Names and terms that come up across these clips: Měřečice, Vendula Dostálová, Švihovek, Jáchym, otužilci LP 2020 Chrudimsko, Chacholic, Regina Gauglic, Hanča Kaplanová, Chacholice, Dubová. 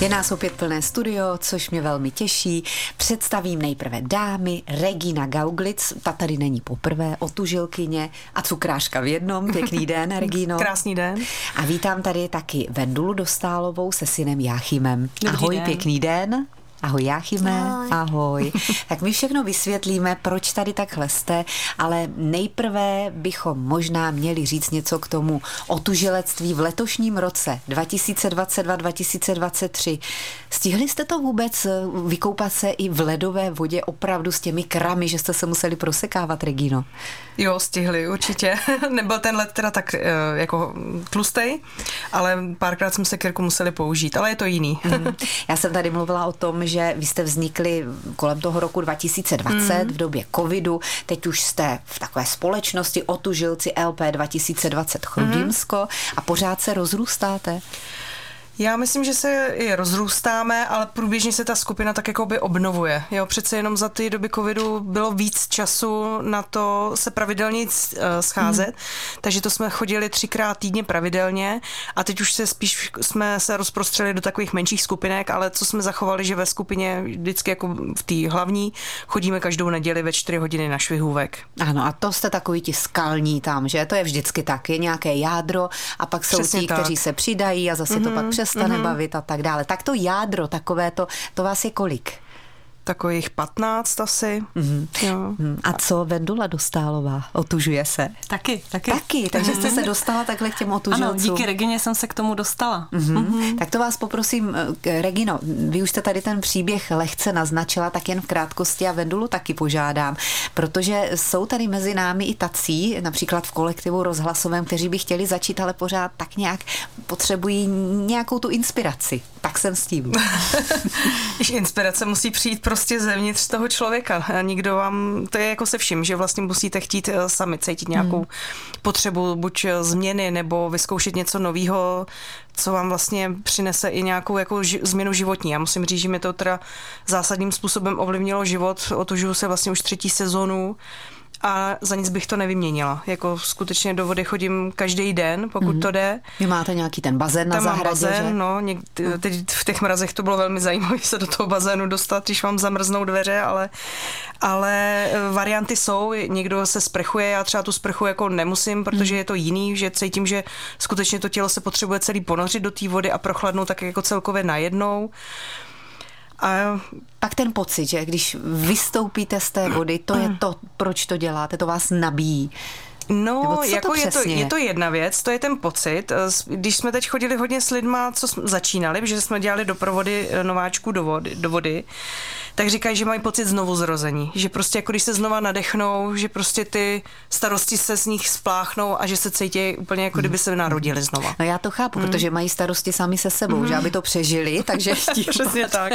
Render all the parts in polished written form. Je nás opět plné studio, což mě velmi těší. Představím nejprve dámy, Regina Gauglic, ta tady není poprvé, otužilkyně a cukráška v jednom. Pěkný den, Regino. Krásný den. A vítám tady taky Vendulu Dostálovou se synem Jáchymem. Ahoj, den. Pěkný den. Ahoj Jáchyme, ahoj. Tak my všechno vysvětlíme, proč tady takhle jste, ale nejprve bychom možná měli říct něco k tomu otužilectví v letošním roce 2022-2023. Stihli jste to vůbec vykoupat se i v ledové vodě opravdu s těmi kramy, že jste se museli prosekávat, Regino? Jo, stihli, určitě. Nebyl ten led teda tak jako tlustej, ale párkrát jsme se kirku museli použít, ale je to jiný. Já jsem tady mluvila o tom, že vy jste vznikli kolem toho roku 2020 v době covidu. Teď už jste v takové společnosti otužilci LP 2020 Chrudimsko a pořád se rozrůstáte. Já myslím, že se i rozrůstáme, ale průběžně se ta skupina tak jako by obnovuje. Jo, přece jenom za ty doby covidu bylo víc času na to se pravidelně scházet, takže to jsme chodili 3krát týdně pravidelně a teď už se spíš jsme se rozprostřeli do takových menších skupinek, ale co jsme zachovali, že ve skupině vždycky jako v té hlavní chodíme každou neděli ve 4 hodiny na Švihovek. Ano, a to jste takový ti skalní tam, že? To je vždycky tak, je nějaké jádro a pak jsou ti, kteří se přidají a zase to pak přestane bavit a tak dále. Tak to jádro takové, to vás je kolik? Takových 15 asi. A co Vendula Dostálová? Otužuje se? Taky, takže jste se dostala takhle k těm otužilcům. Ano, díky Regině jsem se k tomu dostala. Tak to vás poprosím, Regino, vy už jste tady ten příběh lehce naznačila, tak jen v krátkosti a Vendulu taky požádám, protože jsou tady mezi námi i tací, například v kolektivu rozhlasovém, kteří by chtěli začít, ale pořád tak nějak potřebují nějakou tu inspiraci. Tak jsem s tím. Inspirace musí přijít prostě zevnitř toho člověka. Nikdo vám, to je jako se vším, že vlastně musíte chtít sami cítit nějakou potřebu, buď změny, nebo vyzkoušet něco nového, co vám vlastně přinese i nějakou jako změnu životní. Já musím říct, že mi to teda zásadním způsobem ovlivnilo život. Otužuju se vlastně už 3. sezonu a za nic bych to nevyměnila. Jako skutečně do vody chodím každý den, pokud to jde. Vy máte nějaký ten bazén na zahradě, bazén, že? No, teď v těch mrazech to bylo velmi zajímavé se do toho bazénu dostat, když vám zamrznou dveře, ale varianty jsou, někdo se sprchuje, já třeba tu sprchu jako nemusím, protože je to jiný, že cítím, že skutečně to tělo se potřebuje celý ponořit do té vody a prochladnout tak jako celkově najednou. A pak ten pocit, že když vystoupíte z té vody, to je to, proč to děláte, to vás nabíjí. No, jako je to jedna věc, to je ten pocit. Když jsme teď chodili hodně s lidma, co jsme začínali, protože jsme dělali doprovody nováčků do vody, tak říkají, že mají pocit znovuzrození, že prostě jako když se znova nadechnou, že prostě ty starosti se z nich spláchnou a že se cítí úplně jako kdyby se narodili znova. No já to chápu, protože mají starosti sami se sebou, že aby to přežili, takže přesně tak.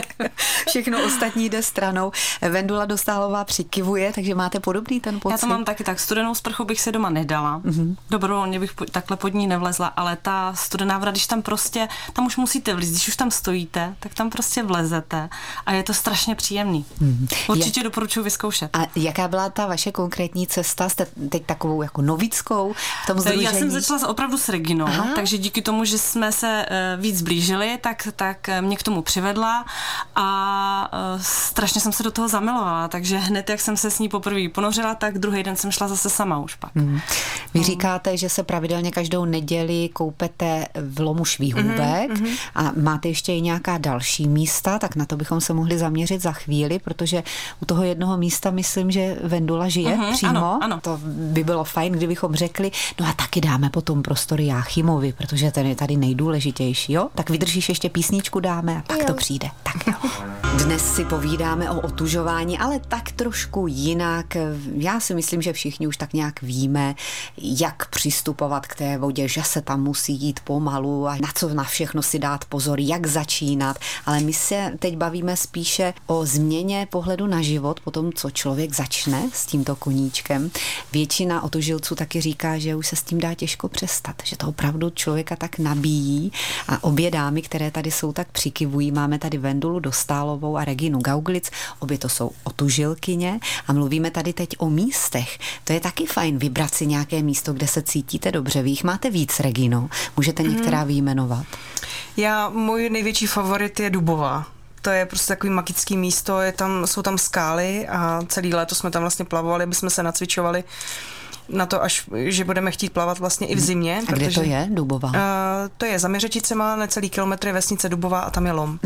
Všechno ostatní jde stranou. Vendula Dostálová přikivuje, takže máte podobný ten pocit. Já to mám taky tak, studenou sprchu bych se doma nedala. Dobrovolně bych takhle pod ní nevlezla, ale ta studená voda, když tam prostě, tam už musíte vlízt, když už tam stojíte, tak tam prostě vlezete a je to strašně příjemný. Určitě doporučuji vyzkoušet. A jaká byla ta vaše konkrétní cesta? Jste teď takovou jako novickou v tom sdružení? Já jsem začala opravdu s Reginou, takže díky tomu, že jsme se víc blížili, tak mě k tomu přivedla a strašně jsem se do toho zamilovala, takže hned, jak jsem se s ní poprvé ponořila, tak druhý den jsem šla zase sama už pak. Vy říkáte, že se pravidelně každou neděli koupete v lomu Švihovek a máte ještě i nějaká další místa, tak na to bychom se mohli zaměřit za chvíli, protože u toho jednoho místa myslím, že Vendula žije přímo. Ano. To by bylo fajn, kdybychom řekli, no a taky dáme potom prostory Jáchymovi, protože ten je tady nejdůležitější, jo? Tak vydržíš, ještě písničku dáme a pak to přijde. Tak jo. Dnes si povídáme o otužování, ale tak trošku jinak. Já si myslím, že všichni už tak nějak víme, jak přistupovat k té vodě, že se tam musí jít pomalu a na co na všechno si dát pozor, jak začínat. Ale my se teď bavíme spíše o o změně pohledu na život po tom, co člověk začne s tímto koníčkem. Většina otužilců taky říká, že už se s tím dá těžko přestat, že to opravdu člověka tak nabíjí. A obě dámy, které tady jsou, tak přikivují. Máme tady Vendulu Dostálovou a Reginu Gauglic. Obě to jsou otužilkyně a mluvíme tady teď o místech. To je taky fajn vybrat si nějaké místo, kde se cítíte dobře. Vy jich máte víc, Regino. Můžete některá vyjmenovat? Můj největší favorit je Dubová. To je prostě takový magický místo, jsou tam skály a celý léto jsme tam vlastně plavovali, aby jsme se nacvičovali na to, až že budeme chtít plavat vlastně i v zimě. A kde to je Dubová? To je za Měřečicema, necelý kilometr je vesnice Dubová a tam je lom.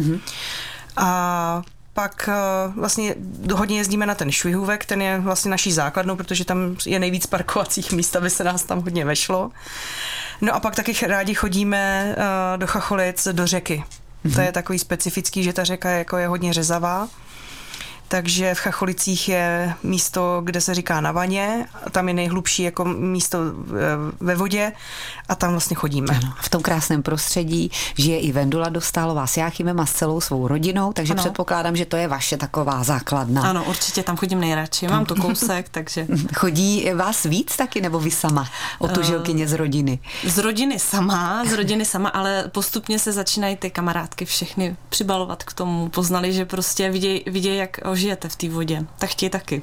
A pak vlastně hodně jezdíme na ten Švihovek, ten je vlastně naší základnou, protože tam je nejvíc parkovacích míst, aby se nás tam hodně vešlo. No a pak taky rádi chodíme do Chacholic, do řeky. To je takový specifický, že ta řeka je hodně řezavá. Takže v Chacholicích je místo, kde se říká na vaně, tam je nejhlubší jako místo ve vodě a tam vlastně chodíme. Ano, v tom krásném prostředí žije i Vendula Dostálová s Jáchymem a s celou svou rodinou, takže ano. Předpokládám, že to je vaše taková základna. Ano, určitě tam chodím nejradši, mám to kousek, takže... Chodí vás víc taky, nebo vy sama, otužilkyně z rodiny? Z rodiny sama, ale postupně se začínají ty kamarádky všechny přibalovat k tomu, poznali, že prostě vidějí, jak žijete v té vodě, tak chtějí taky.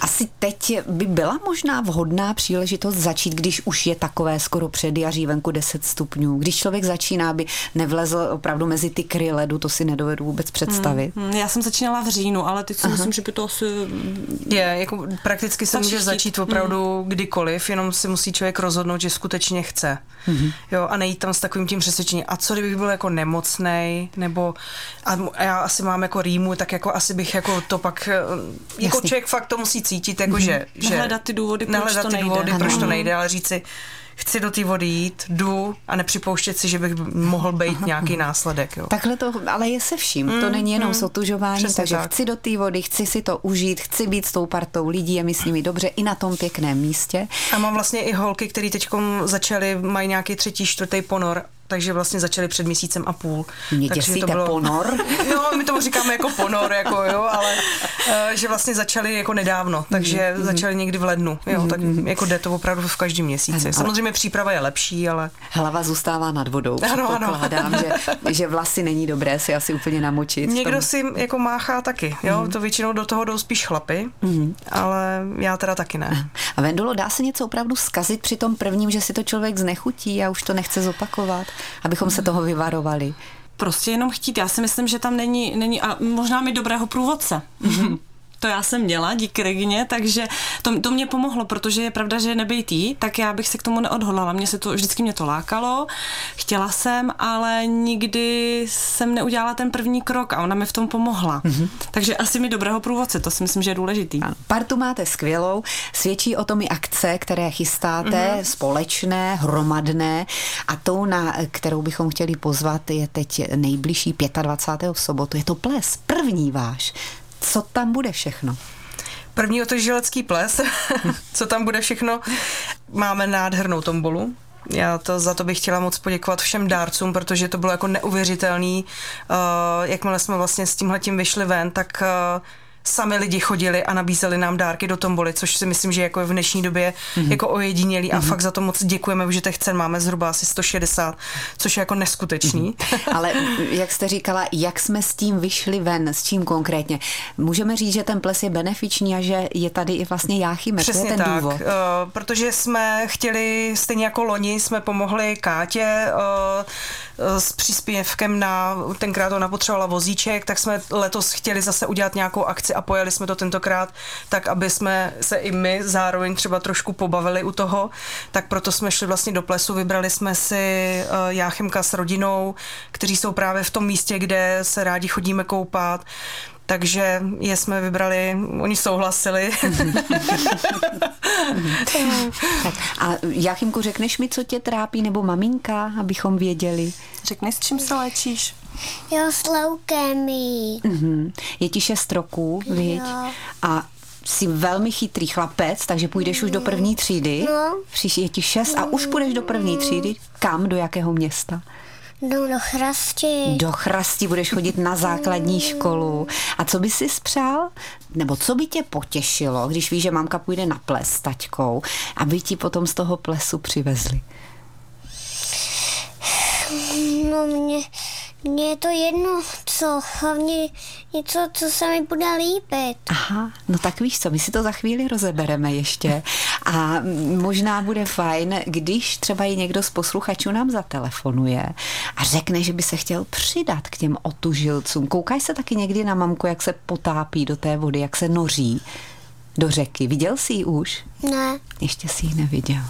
Asi teď by byla možná vhodná příležitost začít, když už je takové skoro předjaří, venku 10 stupňů. Když člověk začíná, aby nevlezl opravdu mezi ty kry ledu, to si nedovedu vůbec představit. Já jsem začínala v říjnu, ale teď si myslím, že by to asi... Prakticky se může začít opravdu kdykoliv, jenom si musí člověk rozhodnout, že skutečně chce. A nejít tam s takovým tím přesvědčením. A co kdybych byl jako nemocnej, nebo a já asi mám jako rýmu, tak jako asi bych jako to pak, jako jasně. Člověk fakt to musí cítit, jako že nehledat ty důvody, proč to nejde, ale říct si, chci do té vody jít, jdu a nepřipouštět si, že bych mohl být nějaký následek. Jo. Takhle to, ale je se vším, to není jenom sotužování, takže tak. Chci do té vody, chci si to užít, chci být s tou partou lidí, je mi s nimi dobře i na tom pěkném místě. A mám vlastně i holky, které teďkom začaly, mají nějaký 3., 4. ponor, takže vlastně začali před měsícem a půl. Mě děsíte ponor? No, my tomu říkáme jako ponor, ale že vlastně začali jako nedávno, takže začali někdy v lednu, tak jako jde to opravdu v každém měsíci. Ano, samozřejmě příprava je lepší, ale... Hlava zůstává nad vodou, předpokládám, že vlasy není dobré si asi úplně namočit. Někdo si jako máchá taky, to většinou do toho jdou spíš chlapy, ale já teda taky ne. A Vendulo, dá se něco opravdu zkazit při tom prvním, že si to člověk znechutí a už to nechce zopakovat? Abychom se toho vyvarovali. Prostě jenom chtít. Já si myslím, že tam není a možná mi dobrého průvodce. To já jsem měla díky Regině, takže to mě pomohlo, protože je pravda, že nebejt jí, tak já bych se k tomu neodhodlala. Vždycky mě to lákalo, chtěla jsem, ale nikdy jsem neudělala ten první krok a ona mi v tom pomohla. Takže asi mi dobrého průvodce, to si myslím, že je důležitý. Ano. Partu máte skvělou, svědčí o tom i akce, které chystáte, společné, hromadné a tou, na kterou bychom chtěli pozvat, je teď nejbližší 25. v sobotu. Je to ples, první váš. Co tam bude všechno? První otužilecký ples. Co tam bude všechno? Máme nádhernou tombolu. Za to bych chtěla moc poděkovat všem dárcům, protože to bylo jako neuvěřitelný. Jakmile jsme vlastně s tímhletím vyšli ven, tak sami lidi chodili a nabízeli nám dárky do tomboly, což si myslím, že jako je v dnešní době jako ojedinělý a fakt za to moc děkujeme, protože těch cen máme zhruba asi 160, což je jako neskutečný. Ale jak jste říkala, jak jsme s tím vyšli ven, s čím konkrétně? Můžeme říct, že ten ples je benefiční a že je tady i vlastně Jáchymek, to je ten tak, důvod. Protože jsme chtěli, stejně jako loni, jsme pomohli Kátě s příspěvkem tenkrát ona potřebovala vozíček, tak jsme letos chtěli zase udělat nějakou akci a pojeli jsme to tentokrát tak, aby jsme se i my zároveň třeba trošku pobavili u toho, tak proto jsme šli vlastně do plesu, vybrali jsme si Jáchymka s rodinou, kteří jsou právě v tom místě, kde se rádi chodíme koupat, takže je jsme vybrali, oni souhlasili. Tak a Jáchymku, řekneš mi, co tě trápí, nebo maminka, abychom věděli? Řekneš, s čím se léčíš? Jo, s leukémií. Je ti 6 roků, viď? A jsi velmi chytrý chlapec, takže půjdeš už do 1. třídy. Je ti 6 a už půjdeš do 1. třídy. Kam, do jakého města? No, do Chrasti. Do Chrasti budeš chodit na základní školu. A co by si spřál? Nebo co by tě potěšilo, když víš, že mámka půjde na ples s taťkou, aby ti potom z toho plesu přivezli? No, mně je to jedno, co. Hlavně něco, co se mi bude líbit. Aha, no tak víš co, my si to za chvíli rozebereme ještě. A možná bude fajn, když třeba i někdo z posluchačů nám zatelefonuje a řekne, že by se chtěl přidat k těm otužilcům. Koukáš se taky někdy na mamku, jak se potápí do té vody, jak se noří do řeky. Viděl jsi ji už? Ne. Ještě si ji neviděl.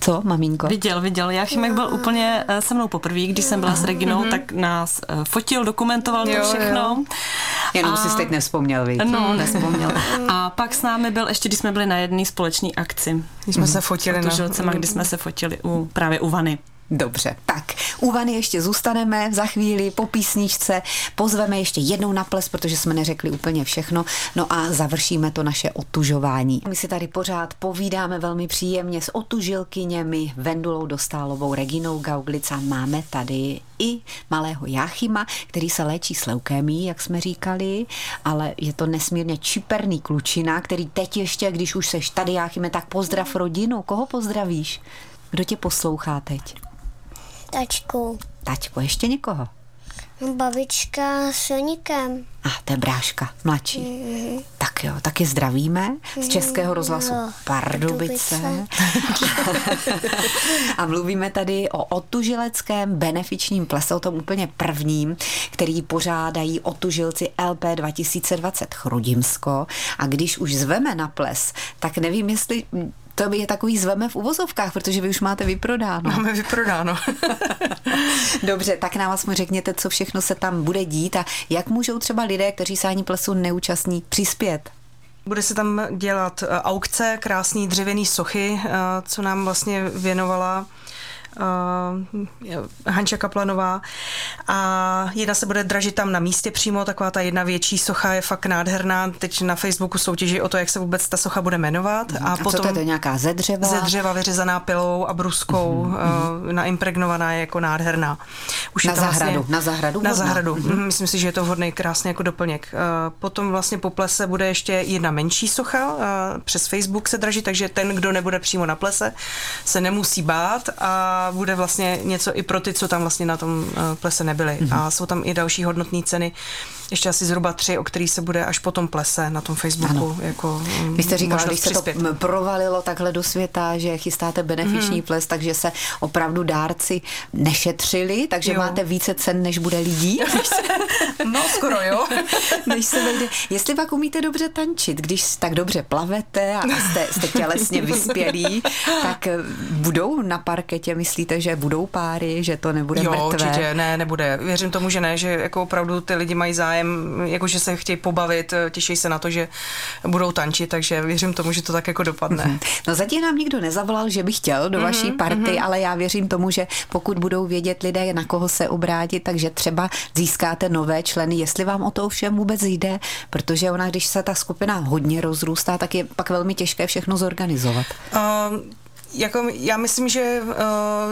Co, maminko? Viděl. Jáchymek byl úplně se mnou poprvé, když jsem byla s Reginou, tak nás fotil, dokumentoval to všechno. Jo. Jenom si teď nevzpomněl, víc. No, nevzpomněl. A pak s námi byl ještě, když jsme byli na jedné společné akci. Když jsme se fotili. Když jsme se fotili právě u vany. Dobře, tak u vany ještě zůstaneme za chvíli po písničce, pozveme ještě jednou na ples, protože jsme neřekli úplně všechno, no a završíme to naše otužování. My si tady pořád povídáme velmi příjemně s otužilkyněmi Vendulou Dostálovou, Reginou Gauglic, máme tady i malého Jáchyma, který se léčí s leukémií, jak jsme říkali, ale je to nesmírně čiperný klučina, který teď ještě, když už seš tady, Jáchyme, tak pozdrav rodinu. Koho pozdravíš? Kdo tě poslouchá teď? Tačku. Tačku, ještě někoho? Babička s Joníkem. A to je bráška, mladší. Mm-hmm. Tak jo, taky zdravíme z Českého rozhlasu Pardubice. A mluvíme tady o otužileckém benefičním plese, o tom úplně prvním, který pořádají otužilci LP 2020 Chrudimsko. A když už zveme na ples, tak nevím, jestli... To je takový zveme v uvozovkách, protože vy už máte vyprodáno. Máme vyprodáno. Dobře, tak na vás mi řekněte, co všechno se tam bude dít a jak můžou třeba lidé, kteří se ani plesu neúčastní, přispět. Bude se tam dělat aukce, krásný dřevěný sochy, co nám vlastně věnovala Hanča Kaplanová, a jedna se bude dražit tam na místě přímo, taková ta jedna větší socha je fakt nádherná, teď na Facebooku soutěží o to, jak se vůbec ta socha bude jmenovat. A potom co to je nějaká ze dřeva? Ze dřeva vyřezaná pilou a bruskou, naimpregnovaná, je jako nádherná. Už na zahradu. Vlastně, na zahradu? Na zahradu. Myslím si, že je to vhodný, krásný jako doplněk. Potom vlastně po plese bude ještě jedna menší socha, přes Facebook se draží, takže ten, kdo nebude přímo na plese, se nemusí bát a bude vlastně něco i pro ty, co tam vlastně na tom plese nebyli. A jsou tam i další hodnotné ceny, ještě asi zhruba 3, o který se bude až po tom plese na tom Facebooku. Jako vy jste říkala, když se to provalilo takhle do světa, že chystáte benefiční ples, takže se opravdu dárci nešetřili, takže máte více cen, než bude lidí. No skoro jo. Než se vejde. Jestli pak umíte dobře tančit, když tak dobře plavete a jste tělesně vyspělí, tak budou na parketě, myslíte, že budou páry, že to nebude mrtvé? Jo, určitě, ne, nebude. Věřím tomu, že ne, že jako opravdu ty lidi mají zájem, jako že se chtějí pobavit, těší se na to, že budou tančit, takže věřím tomu, že to tak jako dopadne. No zatím nám nikdo nezavolal, že by chtěl do vaší party, ale já věřím tomu, že pokud budou vědět lidé, na koho se obrátit, takže třeba získáte nové členy, jestli vám o to ovšem vůbec jde, protože ona, když se ta skupina hodně rozrůstá, tak je pak velmi těžké všechno zorganizovat. Jako já myslím, že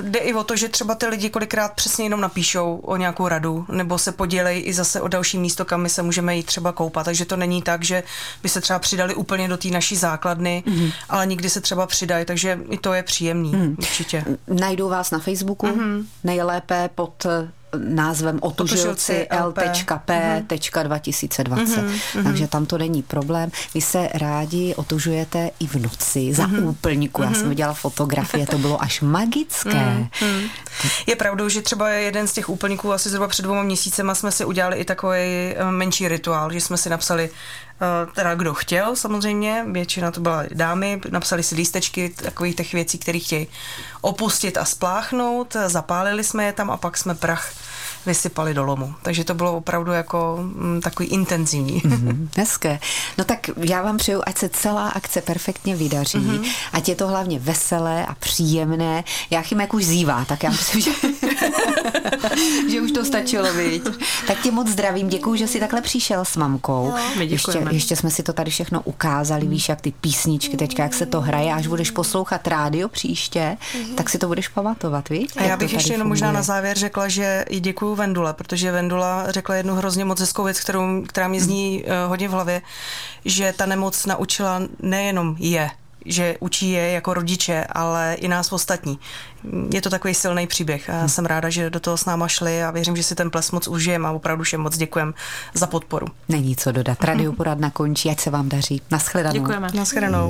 jde i o to, že třeba ty lidi kolikrát přesně jenom napíšou o nějakou radu, nebo se podělejí i zase o další místo, kam my se můžeme jít třeba koupat. Takže to není tak, že by se třeba přidali úplně do té naší základny, ale nikdy se třeba přidají, takže i to je příjemný určitě. Najdou vás na Facebooku, nejlépe pod názvem otužilci L.P. 2020. Takže tam to není problém. Vy se rádi otužujete i v noci za úplníku. Já jsem udělala fotografie, to bylo až magické. Je pravdou, že třeba jeden z těch úplníků asi zhruba před 2 měsícema jsme si udělali i takový menší rituál, že jsme si napsali, teda kdo chtěl samozřejmě, většina to byla dámy, napsali si lístečky takových těch věcí, které chtějí opustit a spláchnout, zapálili jsme je tam a pak jsme prach vysypali do lomu. Takže to bylo opravdu jako takový intenzivní. Hezké. No tak já vám přeju, ať se celá akce perfektně vydaří, ať je to hlavně veselé a příjemné. Jáchymek už zívá, tak já myslím, že... že už to stačilo, viď. Tak tě moc zdravím, děkuju, že jsi takhle přišel s mamkou. My děkujeme. Ještě jsme si to tady všechno ukázali, víš, jak ty písničky teďka, jak se to hraje, až budeš poslouchat rádio příště, tak si to budeš pamatovat, víš? A já bych ještě jenom možná na závěr řekla, že i děkuju Vendule, protože Vendula řekla jednu hrozně moc hezkou věc, která mě zní hodně v hlavě, že ta nemoc naučila nejenom je, že učí je jako rodiče, ale i nás ostatní. Je to takový silný příběh a já jsem ráda, že do toho s náma šli a věřím, že si ten ples moc užijeme a opravdu všem moc děkujem za podporu. Není co dodat. Radioporadna končí, ať se vám daří. Naschledanou. Děkujeme. Naschledanou.